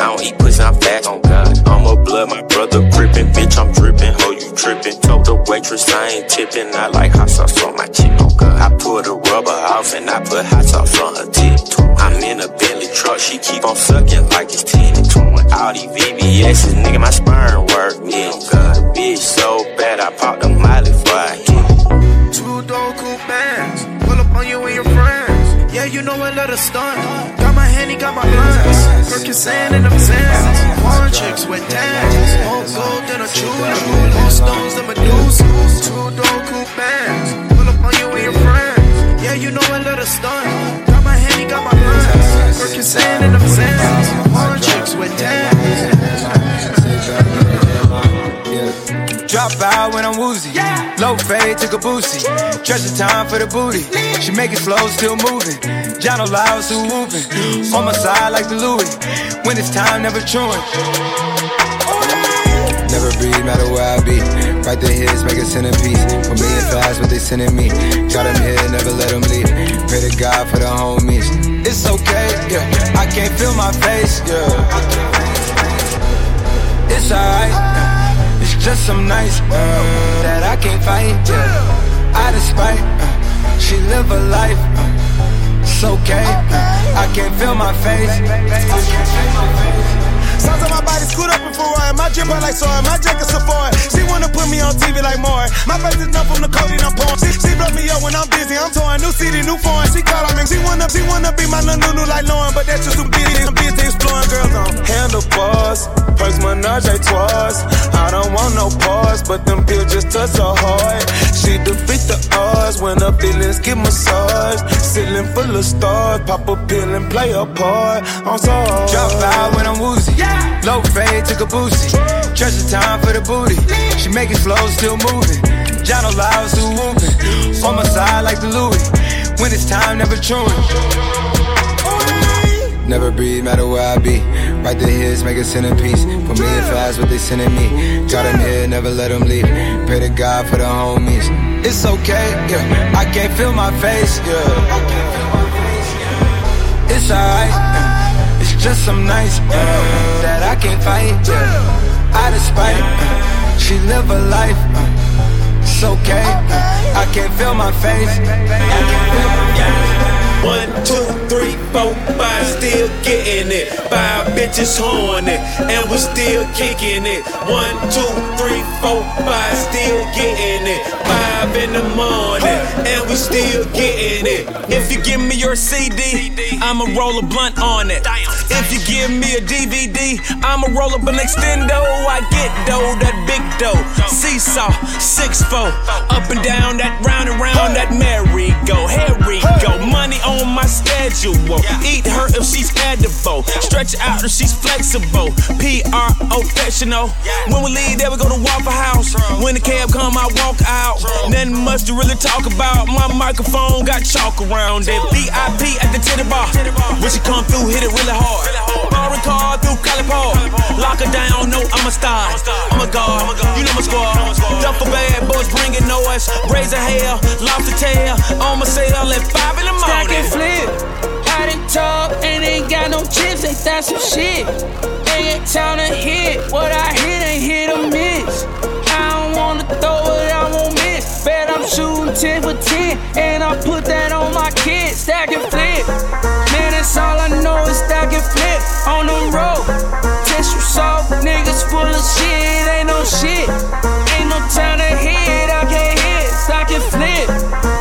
I don't eat pussy, I'm fat. Oh God, I'm a blood, my brother gripping. Bitch, I'm dripping, ho, you tripping. Told the waitress I ain't tipping. I like hot sauce on my chip. Oh God, I pull the rubber off and I put hot sauce on her tip. I'm in a Bentley truck, she keep on sucking like it's tennis. All these V B S's, nigga, my sperm work. Yeah, oh God, bitch so bad I popped a Miley before I hit. Two door coupe bands, pull up on you and your friends. Yeah, you know I love the stunt. My Henny, got my blunts, Percocet and them sands. Foreign chicks with tans, more gold than a jeweler, more stones than Medusa. Two door coupe bands, pull up on you and your friends. Yeah, you know I love the stunt. Got my Henny, got my blunts, Percocet and them sands. Foreign chicks with tans. Drop out when I'm woozy, yeah. Low fade to Kabusi, yeah. Treasure time for the booty, yeah. She make it slow, still moving. Y'all know loud, so whooping. On my side like the Louis. When it's time, never chewing. Never breathe, matter where I be. Right there, hits, make a centerpiece. For me and fast, what they sending me. Got them here, never let them leave. Pray to God for the homies. It's okay, yeah. I can't feel my face, yeah. It's alright, yeah. It's just some nights uh, that I can't fight, yeah. Out of spite, uh, she live a life, uh, it's okay, I can't feel my face. Sounds like my body screwed up before I my drip I like soy, my jacket's a foreign. She wanna put me on T V like more. My face is not from the code and I'm pouring. She, she blow me up when I'm busy, I'm torn. New city, new foreign. She call on me, she wanna, she wanna be my little new like Lauren, but that's just too busy. I'm busy exploring girls on handlebars, perks, menage a trois. I don't want no pause, but them pills just touch so hard. She defeat the odds when her feelings get massaged. Ceiling full of stars, pop a pill and play a part. I'm so drop out when I'm woozy. Yeah. Low fade to Kabusi, treasure time for the booty. She make it slow, still moving. John O'Loud, still whooping. On my side like the Louis. When it's time, never chewing. Never breathe, matter where I be. Right there, hits, make a centerpiece. For me and fast, what they sending me. Got them here, never let them leave. Pray to God for the homies. It's okay, yeah. I can't feel my face, yeah. It's alright, yeah. It's just some nights uh, that I can't fight. Uh, out of spite, uh, she live a life. Uh, it's okay, uh, I can't feel my face. I can't feel my face. One, two, three, four, five, still getting it. Five bitches horny, and we still kicking it. One, two, three, four, five, still getting it. Five in the morning, and we still getting it. If you give me your C D, I'ma roll a blunt on it. If you give me a D V D, I'ma roll up an extendo. I get dough, that big dough, seesaw, six four, up and down that round and round that merry-go. Here we go, money on my schedule. Eat her if she's edible, stretch out if she's flexible. P R O professional. When we leave there, we go to Waffle House. When the cab come, I walk out. Nothing much to really talk about. My microphone got chalk around it. V I P at the titty bar. When she come through, hit it really hard. Foreign car through Cali Park. Lock her down, no, I'm a star. I'm a guard, you know my squad. Duffel bag, boys bringing noise. Razor hair, lobster tail. On my sale at five in the morning. Stack and flip, hot and tall, and ain't got no chips. They thought some shit. They ain't time to hit. What I hit ain't hit or miss. I don't wanna throw it, I won't miss. Bet I'm shooting ten for ten, and I put that on my kids. Stack and flip, man, that's all I know is stack and flip. On the road, tissue soft, niggas full of shit. Ain't no shit, ain't no time to hit. I can't hit, stack and flip.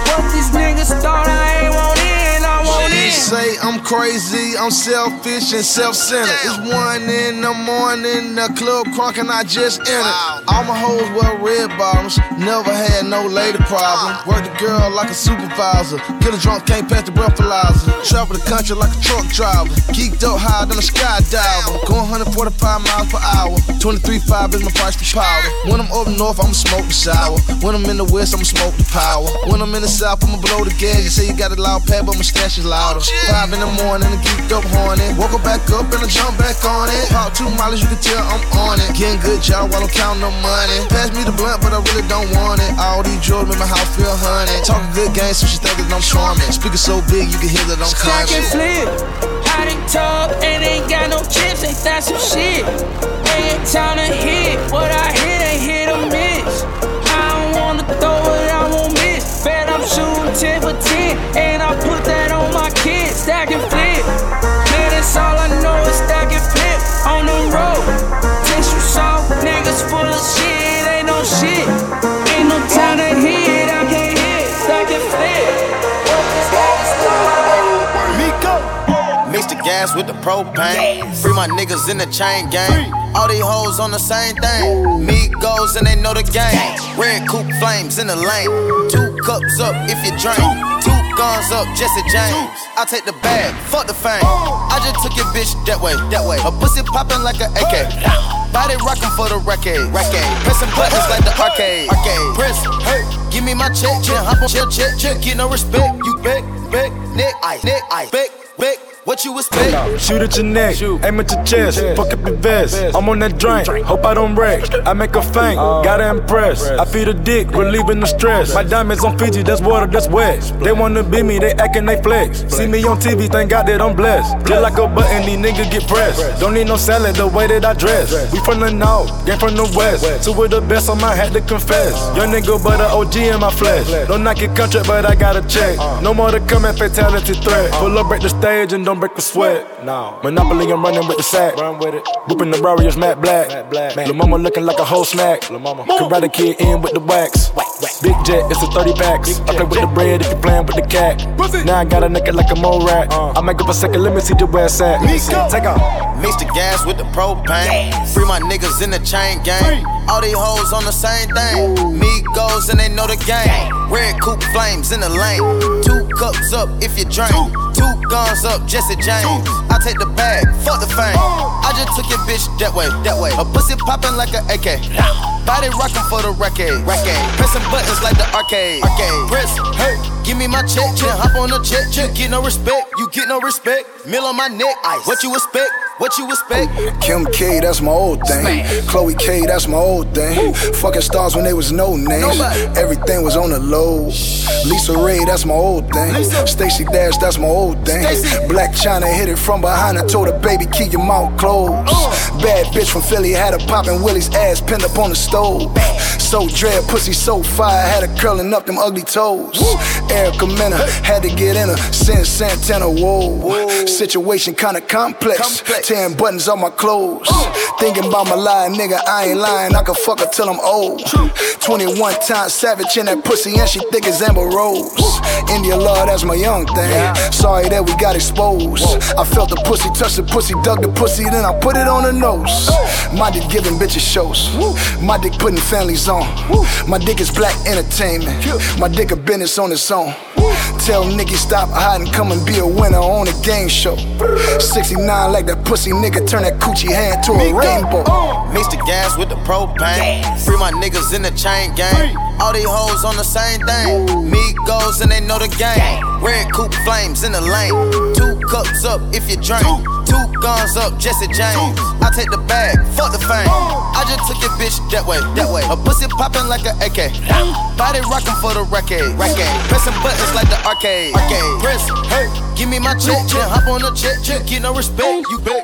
What these niggas thought I ain't want in, I want in. Say I'm crazy, I'm selfish and self-centered. It's one in the morning, the club crunk and I just entered. All my hoes wear red bottoms, never had no lady problem. Work the girl like a supervisor, get a drunk, can't pass the breathalyzer. Travel the country like a truck driver, geeked up higher than a skydiver. Going one forty-five miles per hour, twenty-three point five is my price per power. When I'm up north, I'ma smoke the sour. When I'm in the west, I'ma smoke the power. When I'm in the south, I'ma blow the gas. You say you got a loud pad, but my stash is louder. Five in the morning, I geeked up horny. Woke up back up and I jump back on it. Pop two miles, you can tell I'm on it. Getting good job while I'm counting no money. Pass me the blunt, but I really don't want it. All these drugs make my house feel honey. Talking good game, so she think that I'm charming. Speaking so big, you can hear that I'm climbing. Stack and flip, hot and tall, and ain't got no chips. They thought some shit. They ain't time to hit. What I hit ain't hit or miss. I don't wanna throw it, I won't miss. Bet I'm shooting ten for ten, and I put that on my kids. Stack and flip, man, that's all I know is stack and flip. On the road, tissue soft, niggas full of shit. Ain't no shit, ain't no time to hit. I can't hit, stack and flip. Mix the gas with the propane. Free my niggas in the chain gang. All these hoes on the same thing. Migos and they know the game. Red coupe flames in the lane. Two cups up if you drink. Two guns up, Jesse James. I take the bag, fuck the fame. I just took your bitch that way, that way. Her pussy poppin' like an A K. Body rockin' for the record, record. Pressin' buttons like the arcade, arcade. Press, hey, give me my check, check, hop on, check, check, check. Get no respect, you back, back, neck, I, neck, I, back, back. What you expect? Shoot at your neck, shoot. Aim at your chest, chest. Fuck up your vest. Best. I'm on that drink, hope I don't wreck. I make a feint, uh, gotta impress. I feel the dick, relieving the stress. My diamonds on Fiji, that's water, that's wet. They wanna be me, they actin', they flex. See me on T V, thank God that I'm blessed. Just like a button, these niggas get pressed. Don't need no salad, the way that I dress. We from the north, game from the west. Two of the best, I might have to confess. Young nigga, but an O G in my flesh. Don't knock your contract, but I gotta check. No more to come at fatality threat. Pull up, break the stage, and don't break the sweat. No. Monopoly, I'm running with the sack. Run with it. Whooping the Warriors, Matt Black. Matt Black. Lil' mama looking like a whole snack. Lil' mama. Karate Kid in with the wax. Whack, whack. Big Jet, it's a thirty packs. I play with the bread if you playing with the cat. Now I got a nigga like a mole rat. Uh. I make up a second, let me see the ass at. Take off. Mix the gas with the propane. Yes. Free my niggas in the chain gang. All these hoes on the same thing. Migos and they know the game. Red coupe flames in the lane. Two cups up if you drink. Two guns up, Jesse James. I take the bag, fuck the fame. I just took your bitch that way, that way. Her pussy poppin' like an A K. Body rockin' for the record, record. Pressin' buttons like the arcade, arcade. Press, hey, give me my check, check. Hop on the check, check. Get no respect, you get no respect. Mill on my neck, ice. What you expect? What you expect? Kim K, that's my old thing. Smash. Chloe K, that's my old thing. Ooh. Fucking stars when they was no names. Nobody. Everything was on the low. Lisa Ray, that's my old thing. Stacey Dash, that's my old thing. Stacey. Black China hit it from behind and told her, baby, keep your mouth closed. Uh. Bad bitch from Philly, had her poppin' Willie's ass pinned up on the stove. So dread, pussy so fire, had her curling up them ugly toes. Erica Mena, had to get in her, since Santana, whoa. Situation kinda complex, tearing buttons on my clothes. Thinking about my lying nigga, I ain't lying, I can fuck her till I'm old. twenty-one times Savage in that pussy and she thick as Amber Rose. India love, that's my young thing, sorry that we got exposed. I felt the pussy, touched the pussy, dug the pussy, then I put it on her nose. My dick giving bitches shows, my dick putting families on. My dick is black entertainment, my dick a business on its own. Tell Nikki stop hiding, come and be a winner on a game show. sixty-nine like that pussy nigga, turn that coochie hand to a rainbow. Mix the gas with the propane, free my niggas in the chain gang. All these hoes on the same thing, Migos and they know the game. Red coupe flames in the lane, two cups up if you drink. Two guns up, Jesse James. I take the bag, fuck the fame. I just took your bitch that way, that way. Her pussy poppin' like an A K. Body rockin' for the record, record. Pressin' buttons like the arcade, arcade. Press, hey, give me my check, check. Hop on the check, check. Get no respect. You bet,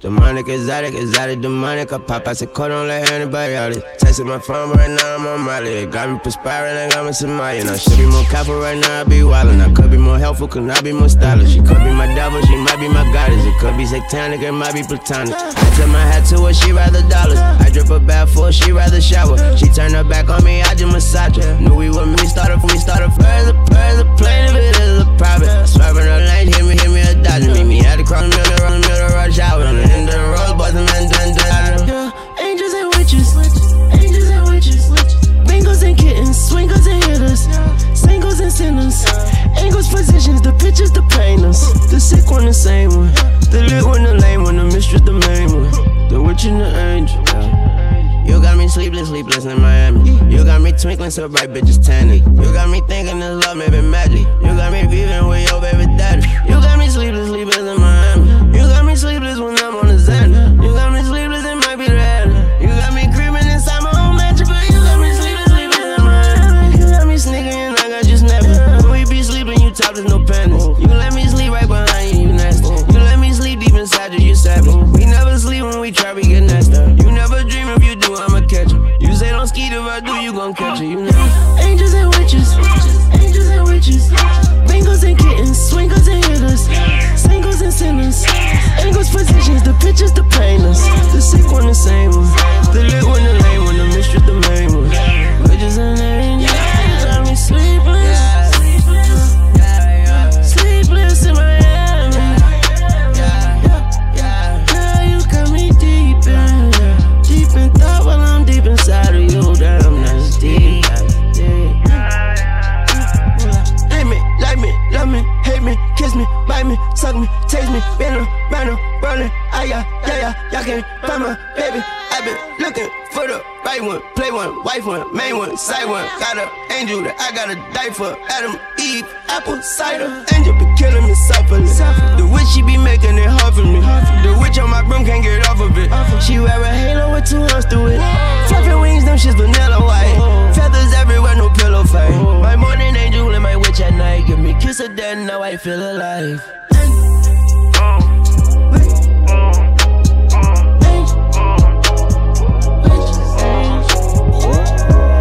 Demonic, exotic, exotic, demonic. I pop, I said, call, don't let anybody out it. Texting my phone right now, I'm on Molly. Got me perspiring, I got me Somali. I should be more careful right now, I be wildin'. I could be more helpful, could not be more stylish. She could be my devil, she might be my goddess. It could be satanic, it might be platonic. I tip my hat to her, she rather dollars. I drip her back full, she rather shower. She turned her back on me, I just massage her. Knew we were me, started from me, started further, further. Plain if it is a private. Swerving her lane, hit me, hit me a dodge. Meet me at the cross, middle, middle, middle, rush out. In the road, boys and men, dun, dun, dun. Yeah, angels and witches, angels and witches, bingos and kittens, swingers and hitters, singles and sinners, angles, positions, the pictures, the painters, the sick one, the same one, the lit one, the lame one, the mistress, the main one, the witch and the angel. You got me sleepless, sleepless in Miami. You got me twinkling, so bright bitches tanning. You got me thinking this love may be magic. You got me grieving with your baby daddy. You got me sleepless, sleepless in Miami. You got me sleepless when I'm on the Xanax. You got me sleepless, it might be the Adder. You got me creeping inside my own mattress, but you got me sleepless, sleepless in Miami. You got me sneaking and I got you snapping. When you be sleeping, you topless, no panties. You let me sleep right behind you, you nasty. You let me sleep deep inside you, you savage. We never sleep when we try, we get nasty. You never dream if you do, I'ma catch you. You say don't skeet if I do, you gon' catch it. You know, angels and witches, angels and witches, bingos and kittens, swingers and hitters, singles and sinners, angles, positions, the pictures, the painters, the sick one, the same one, the lit one, the lame one, the mistress, the main one. We're just an angel, got me sleepless, sleepless in Miami. Girl, you got me deep in, deep in thought while I'm deep inside of you. Damn, that's deep. Love me, hate me, kiss me, bite me, suck me, taste me, been around the rolling. I got, yeah, yeah, y'all can't find my baby. I been looking for the right one, play one, wife one, main one, side one. Got an angel that I gotta die for. Adam, Eve, apple cider. Angel be killing me softly. The witch she be making it hard for me. The witch on my broom can't get off of it. She wear a halo with two arms through it. Fluffy wings, them shit's vanilla white. Feathers everywhere, no pillow fight. My morning angel and my witch at night. Give me kiss. Then now I feel alive.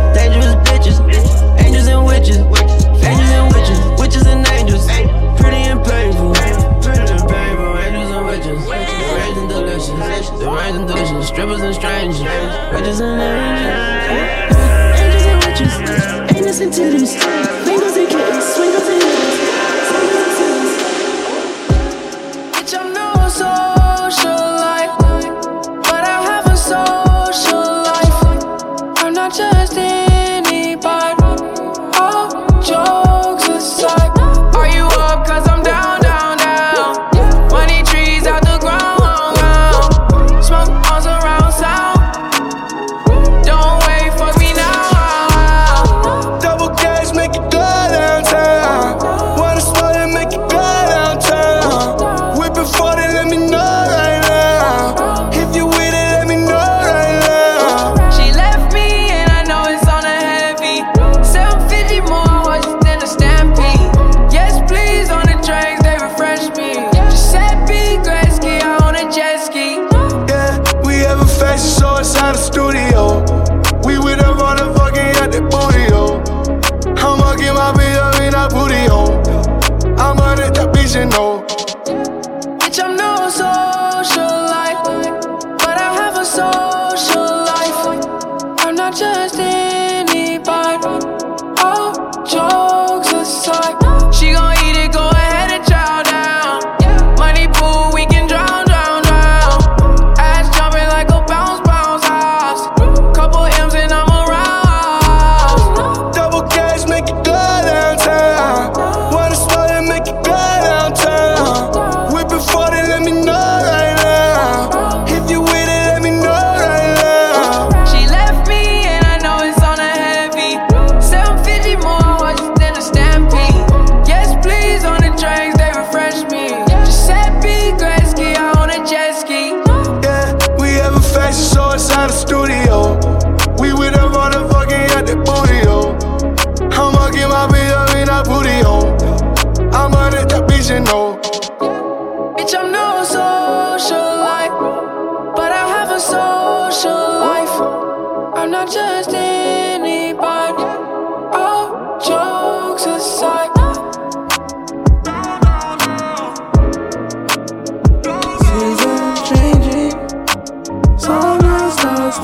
Dangerous bitches, angels and witches, angels and witches, witches and angels, pretty and painful, pretty and painful, angels and witches, raised and delicious, the raised and delicious, strippers and strangers, witches and angels, angels and witches, angels and titties, fingers and kittens, swingers and hitters. Let's go.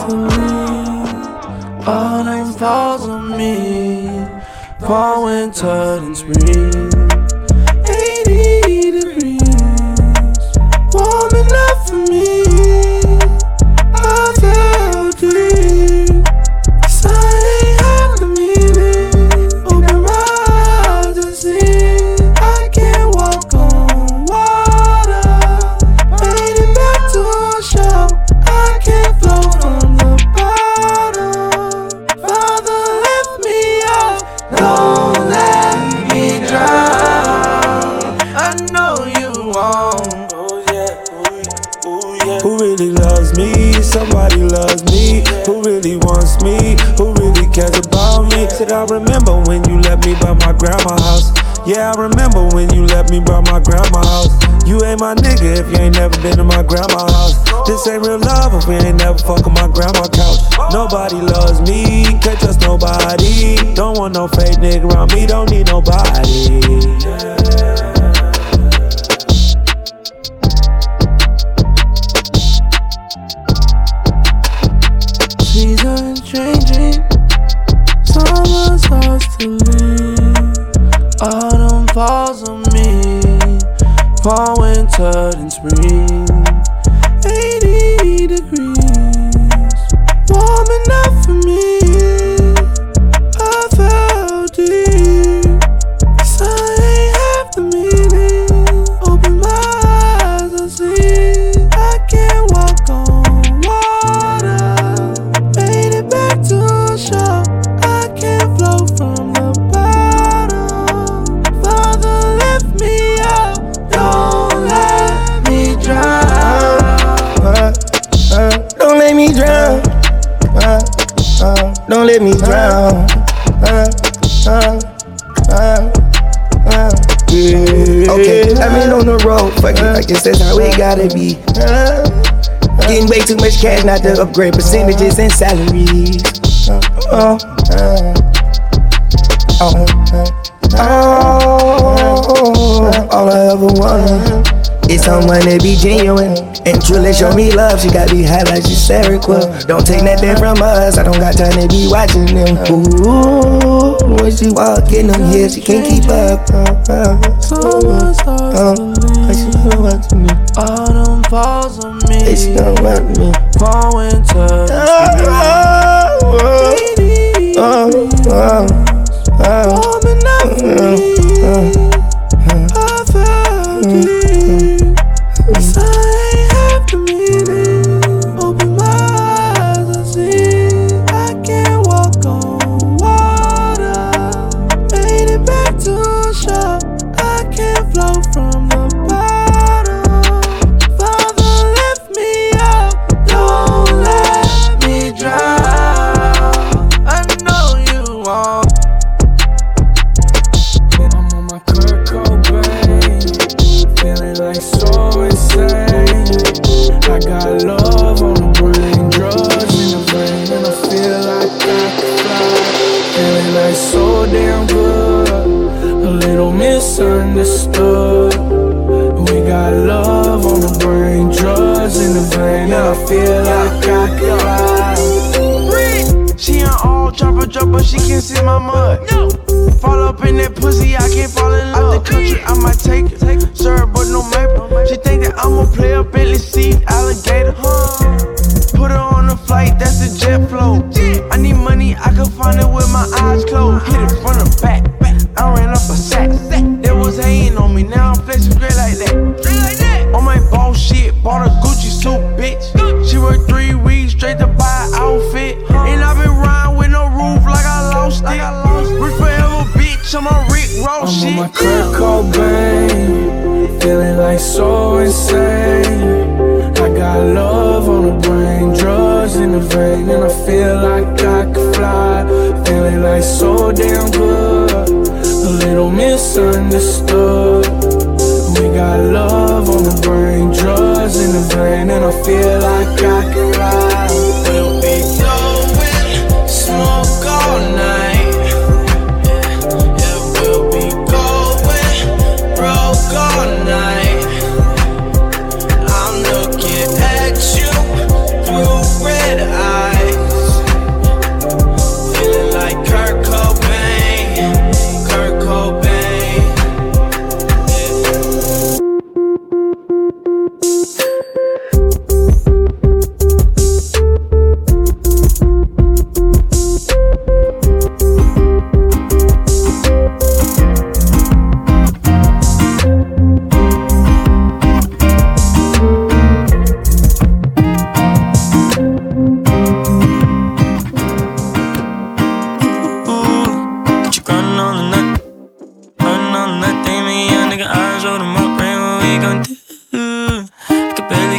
Aquamarine. All night falls on me. Fall, winter, and spring. eighty degrees. Warm enough for me. I fell deep. Sun ain't hot to me. Open my eyes to see. I can't walk on water. Made it back to a shore. I can't float on the bottom. Father left me out. Don't let me drown. I know you won't. Oh yeah, oh yeah, oh yeah. Who really loves me? Somebody loves me. Who really wants me? Who really cares about me? Said I remember when you left me by my grandma's house. Yeah, I remember when you left me by my grandma's house. You ain't my nigga if you ain't never been to my grandma's house. This ain't real love if we ain't never fucking my grandma's couch. Nobody loves me, can't trust nobody. Don't want no fake nigga around me, don't need nobody. Yeah. These are changing. Summer starts to leave. Autumn falls on me. Fall, winter, and spring. eighty degrees. Warm enough for me. I fell deep. Sun ain't half the meaning. Open my eyes and see. I can't walk on. Don't let me drown. Uh, uh, uh, uh. Yeah. Okay, I've been on the road, fuck it, I guess that's how it gotta be. Getting way too much cash not to upgrade percentages and salaries. Oh, oh, oh. All I ever wanted is someone to be genuine. And truly show me love, she got me high like she's Sarah Quill. Don't take nothing from us, I don't got time to be watching them. Ooh, when she walkin' them here, she can't keep up. So much stars to leave. She don't want me. Autumn falls on me. And she don't want me. Fall, winter, spring. Warming up for me. I felt deep. Sun ain't half the meaning. Open my eyes and see. I can't walk on water. Made it back to a shore. I can't float from the bottom. Father lift me up. Don't let me drown. I know you won't. Misunderstood. We got love on the brain, drugs in the vein. I feel like I could fly. She an all dropper, dropper, she can't see my mud. No. Fall up in that pussy, I can't fall in love. Out the country, I might take it, take it. Sir, but no maple. She think that I'm a player, Bentley seat, alligator. Put her on a flight, that's a jet flow. I need money, I can find it with my eyes closed. Hit it from the back, I ran up a sack. There was hating on me, now I'm flexing great like that. On my ball shit, bought a Gucci suit, bitch. She worked three weeks straight to buy an outfit. And I've been riding with no roof like I lost it. Rich forever, bitch, I'm on Rick Ross shit. I'm on my Kurt Cobain, feeling like so insane. I got love on the brain, drugs in the vein. And I feel like I could fly, feeling like so damn good. A little misunderstood. We got love on the brain, drugs in the vein, and I feel like I can ride. We'll be blowing smoke all night. Yeah, we'll be going broke all night. I'm looking at you through red eyes.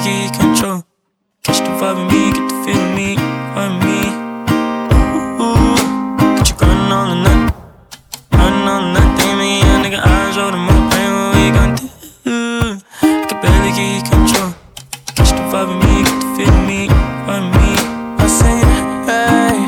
take it, control. Catch the vibe in me, get the feeling me, find me. Ooh, ooh, get you grinding all the night, grinding all the night. Think me and nigga eyes roll them up, ain't what we gon' do. I can barely get control. Catch the vibe in me, get the feeling me, find me. I sing, hey,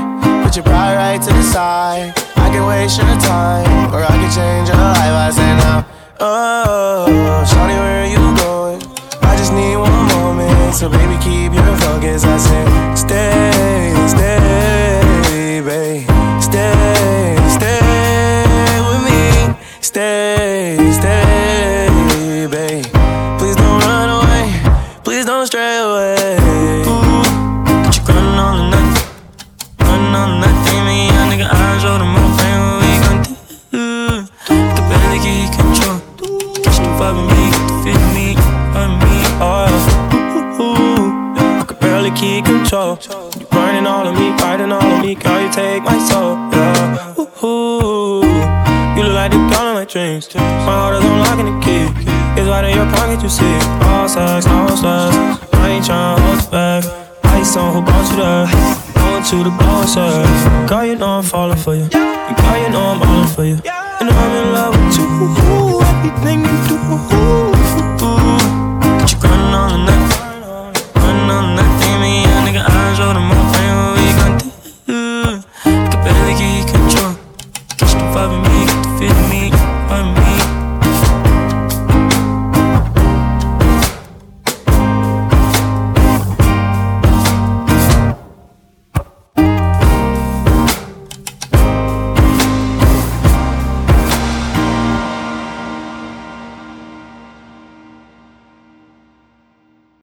put your pride right to the side. I can waste your time, or I can change your life. I say now. Oh, shawty, where are you going? I just need one moment, so baby, keep your focus. I said, stay, stay, babe, stay, stay with me, stay, stay, babe. Please don't run away, please don't stray away. Ooh, got you grinding all the night, grinding all the night. Think me and nigga eyes roll them up, ain't what we gon' do. I can barely get control. Get the vibe in me, get the feeling me, find me. Oh, ooh, ooh, I could barely keep control. You burning all of me, fighting all of me. Girl, you take my soul, yeah. Ooh, ooh, you look like the girl in my dreams. My heart is unlocking the key. It's right in your pocket, you see. All sex, no stress. I ain't tryna hold you back. Ice on, who brought you there? I want you to blow us up. Girl, you know I'm falling for you. Girl, you know I'm falling for you. And I'm in love with you. Everything you do.